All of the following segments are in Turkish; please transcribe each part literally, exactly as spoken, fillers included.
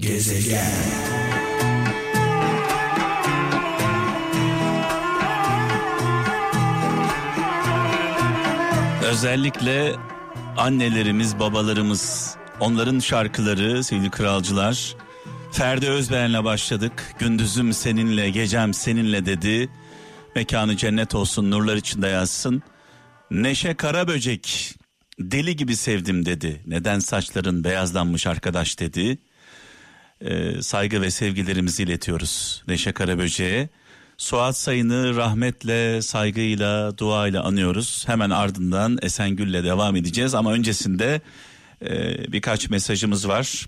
Gezegen. Özellikle annelerimiz, babalarımız, onların şarkıları sevgili kralcılar. Ferdi Özbeğen'le başladık. Gündüzüm seninle, gecem seninle dedi. Mekanı cennet olsun, nurlar içinde yatsın. Neşe Karaböcek, deli gibi sevdim dedi. Neden saçların beyazlanmış arkadaş dedi. Ee, saygı ve sevgilerimizi iletiyoruz Neşe Karaböcek'e. Suat Sayın'ı rahmetle, saygıyla, duayla anıyoruz. Hemen ardından Esengül'le devam edeceğiz. Ama öncesinde e, birkaç mesajımız var.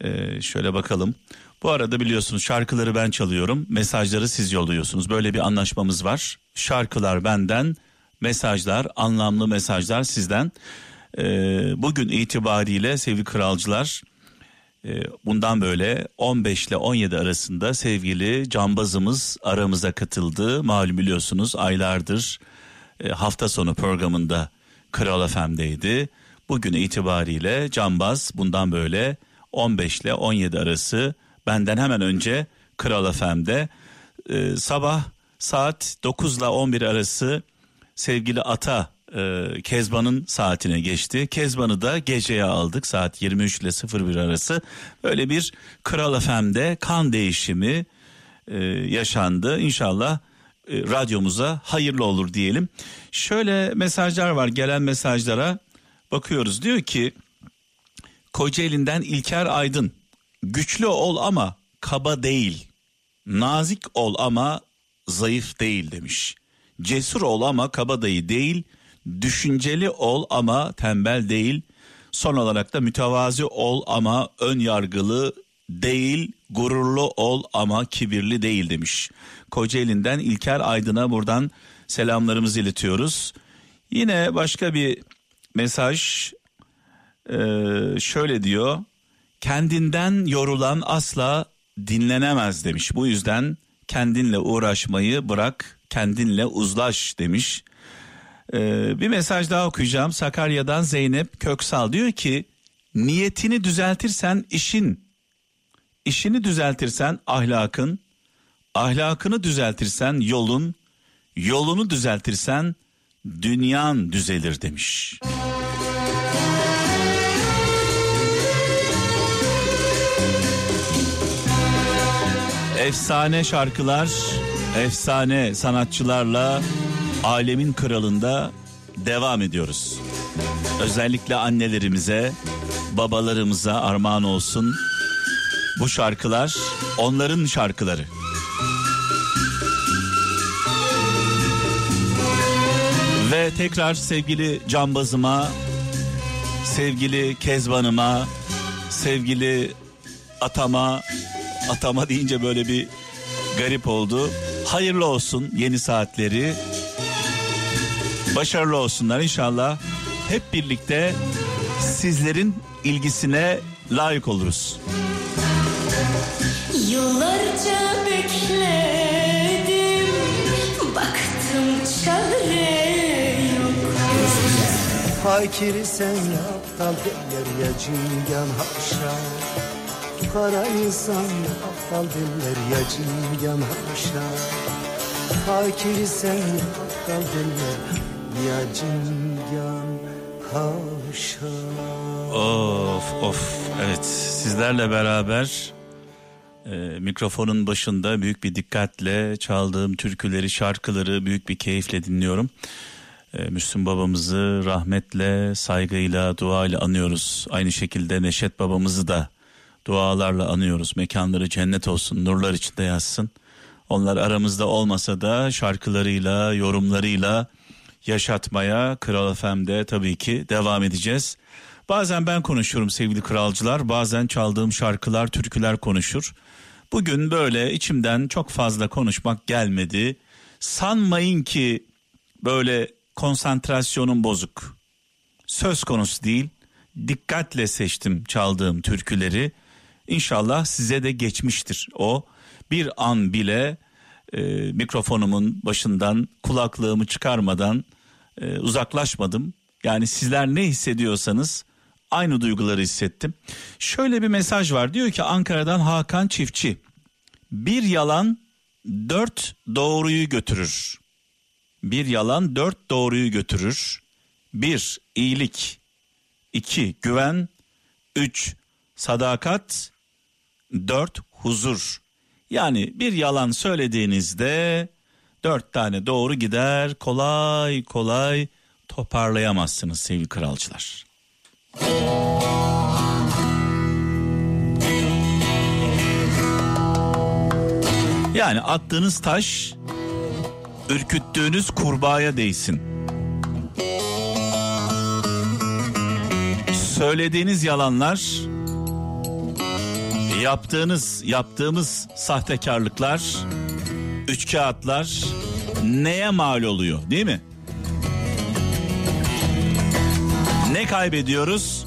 E, şöyle bakalım. Bu arada biliyorsunuz şarkıları ben çalıyorum. Mesajları siz yolluyorsunuz. Böyle bir anlaşmamız var. Şarkılar benden, mesajlar, anlamlı mesajlar sizden. E, bugün itibariyle sevgili kralcılar... Bundan böyle on beş ile on yedi arasında sevgili Cambaz'ımız aramıza katıldı. Malum biliyorsunuz aylardır hafta sonu programında Kral F M'deydi. Bugün itibariyle Cambaz bundan böyle on beş ile on yedi arası benden hemen önce Kral F M'de. Sabah saat dokuz ile on bir arası sevgili Ata Kezban'ın saatine geçti. Kezban'ı da geceye aldık saat yirmi üç ile sıfır bir arası. Böyle bir Kral F M'de kan değişimi e, yaşandı. İnşallah e, radyomuza hayırlı olur diyelim. Şöyle mesajlar var, gelen mesajlara bakıyoruz. Diyor ki Kocaeli'nden İlker Aydın, güçlü ol ama kaba değil, nazik ol ama zayıf değil demiş. Cesur ol ama kabadayı değil, düşünceli ol ama tembel değil, son olarak da mütevazi ol ama ön yargılı değil, gururlu ol ama kibirli değil demiş. Kocaeli'nden İlker Aydın'a buradan selamlarımızı iletiyoruz. Yine başka bir mesaj ee, şöyle diyor, kendinden yorulan asla dinlenemez demiş. Bu yüzden kendinle uğraşmayı bırak, kendinle uzlaş demiş. Ee, bir mesaj daha okuyacağım. Sakarya'dan Zeynep Köksal diyor ki niyetini düzeltirsen işin, işini düzeltirsen ahlakın, ahlakını düzeltirsen yolun, yolunu düzeltirsen dünyan düzelir demiş. Efsane şarkılar, efsane sanatçılarla Alemin Kralı'nda devam ediyoruz. Özellikle annelerimize, babalarımıza armağan olsun. Bu şarkılar onların şarkıları. Ve tekrar sevgili Cambaz'ıma, sevgili Kezban'ıma, sevgili Atama, Atama deyince böyle bir garip oldu. Hayırlı olsun yeni saatleri. Başarılı olsunlar inşallah. Hep birlikte sizlerin ilgisine layık oluruz. Yıllarca bekledim, baktım çare yok. Fakiri sen aptal derler ya cingan haşa. Kara insan aptal derler ya cingan haşa. Fakiri sen aptal derler. Of of, evet sizlerle beraber e, mikrofonun başında büyük bir dikkatle çaldığım türküleri, şarkıları büyük bir keyifle dinliyorum. E, Müslüm babamızı rahmetle, saygıyla, duayla anıyoruz. Aynı şekilde Neşet babamızı da dualarla anıyoruz. Mekanları cennet olsun, nurlar içinde yatsın. Onlar aramızda olmasa da şarkılarıyla, yorumlarıyla yaşatmaya Kral F M'de tabii ki devam edeceğiz. Bazen ben konuşurum sevgili kralcılar, bazen çaldığım şarkılar, türküler konuşur. Bugün böyle içimden çok fazla konuşmak gelmedi. Sanmayın ki böyle konsantrasyonum bozuk. Söz konusu değil. Dikkatle seçtim çaldığım türküleri. İnşallah size de geçmiştir o. Bir an bile E, mikrofonumun başından kulaklığımı çıkarmadan e, uzaklaşmadım. Yani sizler ne hissediyorsanız aynı duyguları hissettim. Şöyle bir mesaj var, diyor ki Ankara'dan Hakan Çiftçi. Bir yalan dört doğruyu götürür. Bir yalan dört doğruyu götürür. Bir, iyilik. İki, güven. Üç, sadakat. Dört, huzur. Yani bir yalan söylediğinizde dört tane doğru gider, kolay kolay toparlayamazsınız sevgili kralcılar. Yani attığınız taş ürküttüğünüz kurbağaya değsin. Söylediğiniz yalanlar, yaptığınız, yaptığımız sahtekarlıklar, üçkağıtlar neye mal oluyor, değil mi? Ne kaybediyoruz,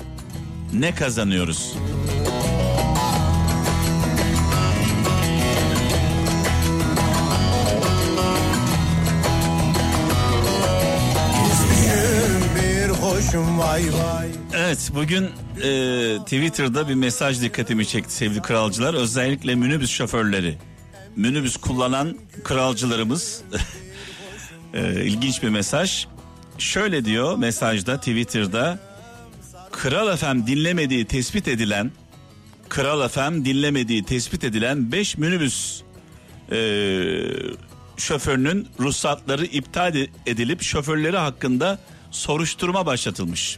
ne kazanıyoruz? Evet, bugün e, Twitter'da bir mesaj dikkatimi çekti sevgili kralcılar. Özellikle minibüs şoförleri, minibüs kullanan kralcılarımız e, ilginç bir mesaj. Şöyle diyor mesajda, Twitter'da: Kral F M dinlemediği tespit edilen Kral F M dinlemediği tespit edilen beş minibüs e, şoförünün ruhsatları iptal edilip şoförleri hakkında soruşturma başlatılmış.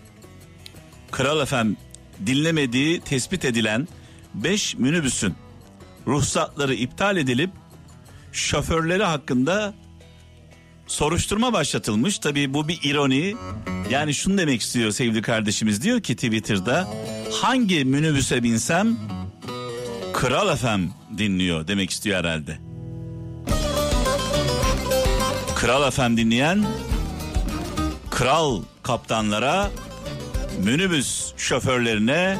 Kral F M dinlemediği tespit edilen beş minibüsün ruhsatları iptal edilip şoförleri hakkında soruşturma başlatılmış. Tabii bu bir ironi. Yani şunu demek istiyor sevgili kardeşimiz, diyor ki Twitter'da, hangi minibüse binsem Kral F M dinliyor demek istiyor herhalde. Kral F M dinleyen kral kaptanlara, minibüs şoförlerine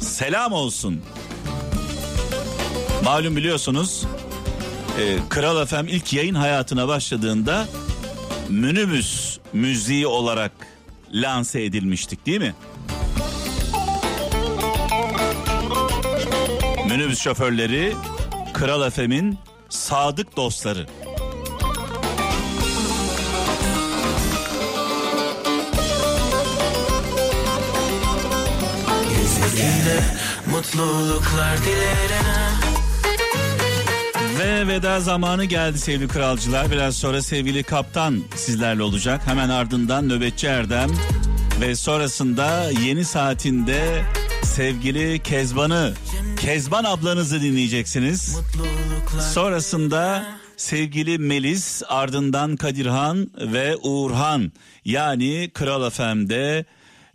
selam olsun. Malum biliyorsunuz Kral F M ilk yayın hayatına başladığında minibüs müziği olarak lanse edilmiştik, değil mi? Minibüs şoförleri Kral F M'in sadık dostları. Mutluluklar dilerim. Ve veda zamanı geldi sevgili kralcılar. Biraz sonra sevgili kaptan sizlerle olacak. Hemen ardından nöbetçi Erdem ve sonrasında yeni saatinde sevgili Kezban'ı, Kezban ablanızı dinleyeceksiniz. Sonrasında sevgili Melis, ardından Kadir Han ve Uğur Han. Yani Kral F M'de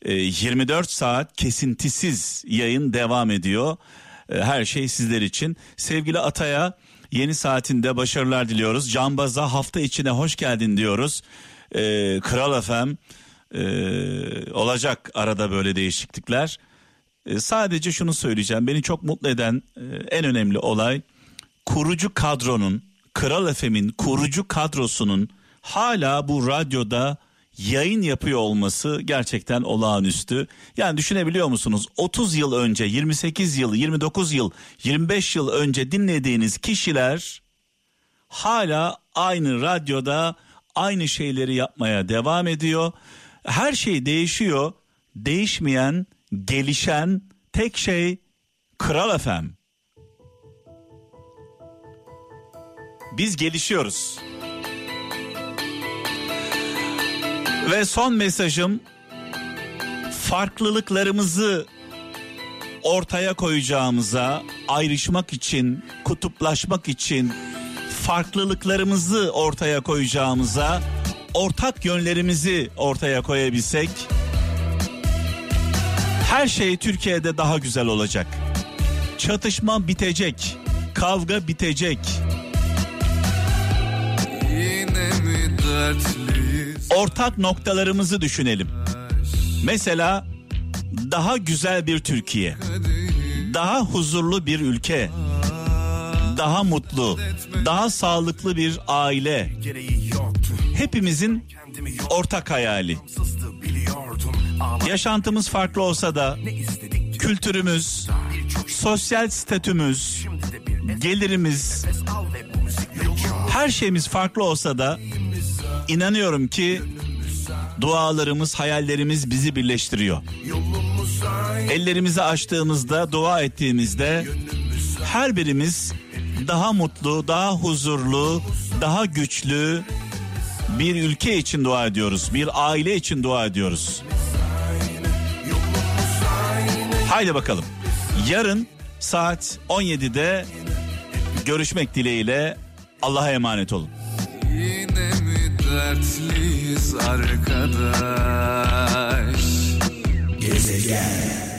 yirmi dört saat kesintisiz yayın devam ediyor. Her şey sizler için. Sevgili Atay'a yeni saatinde başarılar diliyoruz. Cambaz'a hafta içine hoş geldin diyoruz. Ee, Kral F M ee, olacak arada böyle değişiklikler. Ee, sadece şunu söyleyeceğim. Beni çok mutlu eden e, en önemli olay, kurucu kadronun, Kral F M'in kurucu kadrosunun hala bu radyoda yayın yapıyor olması gerçekten olağanüstü. Yani düşünebiliyor musunuz? otuz yıl önce, yirmi sekiz yıl, yirmi dokuz yıl, yirmi beş yıl önce dinlediğiniz kişiler hala aynı radyoda aynı şeyleri yapmaya devam ediyor. Her şey değişiyor. Değişmeyen, gelişen tek şey Kral F M. Biz gelişiyoruz. Ve son mesajım, farklılıklarımızı ortaya koyacağımıza, ayrışmak için, kutuplaşmak için, farklılıklarımızı ortaya koyacağımıza, ortak yönlerimizi ortaya koyabilsek, her şey Türkiye'de daha güzel olacak. Çatışma bitecek, kavga bitecek. Yine mi dertli? Ortak noktalarımızı düşünelim. Mesela daha güzel bir Türkiye, daha huzurlu bir ülke, daha mutlu, daha sağlıklı bir aile. Hepimizin ortak hayali. yaşantımız farklı olsa da kültürümüz, sosyal statümüz, gelirimiz, her şeyimiz farklı olsa da inanıyorum ki dualarımız, hayallerimiz bizi birleştiriyor. Ellerimizi açtığımızda, dua ettiğimizde her birimiz daha mutlu, daha huzurlu, daha güçlü bir ülke için dua ediyoruz. Bir aile için dua ediyoruz. Haydi bakalım. Yarın saat on yedide görüşmek dileğiyle Allah'a emanet olun. Yine mi dertliyiz arkadaş? Gezegen.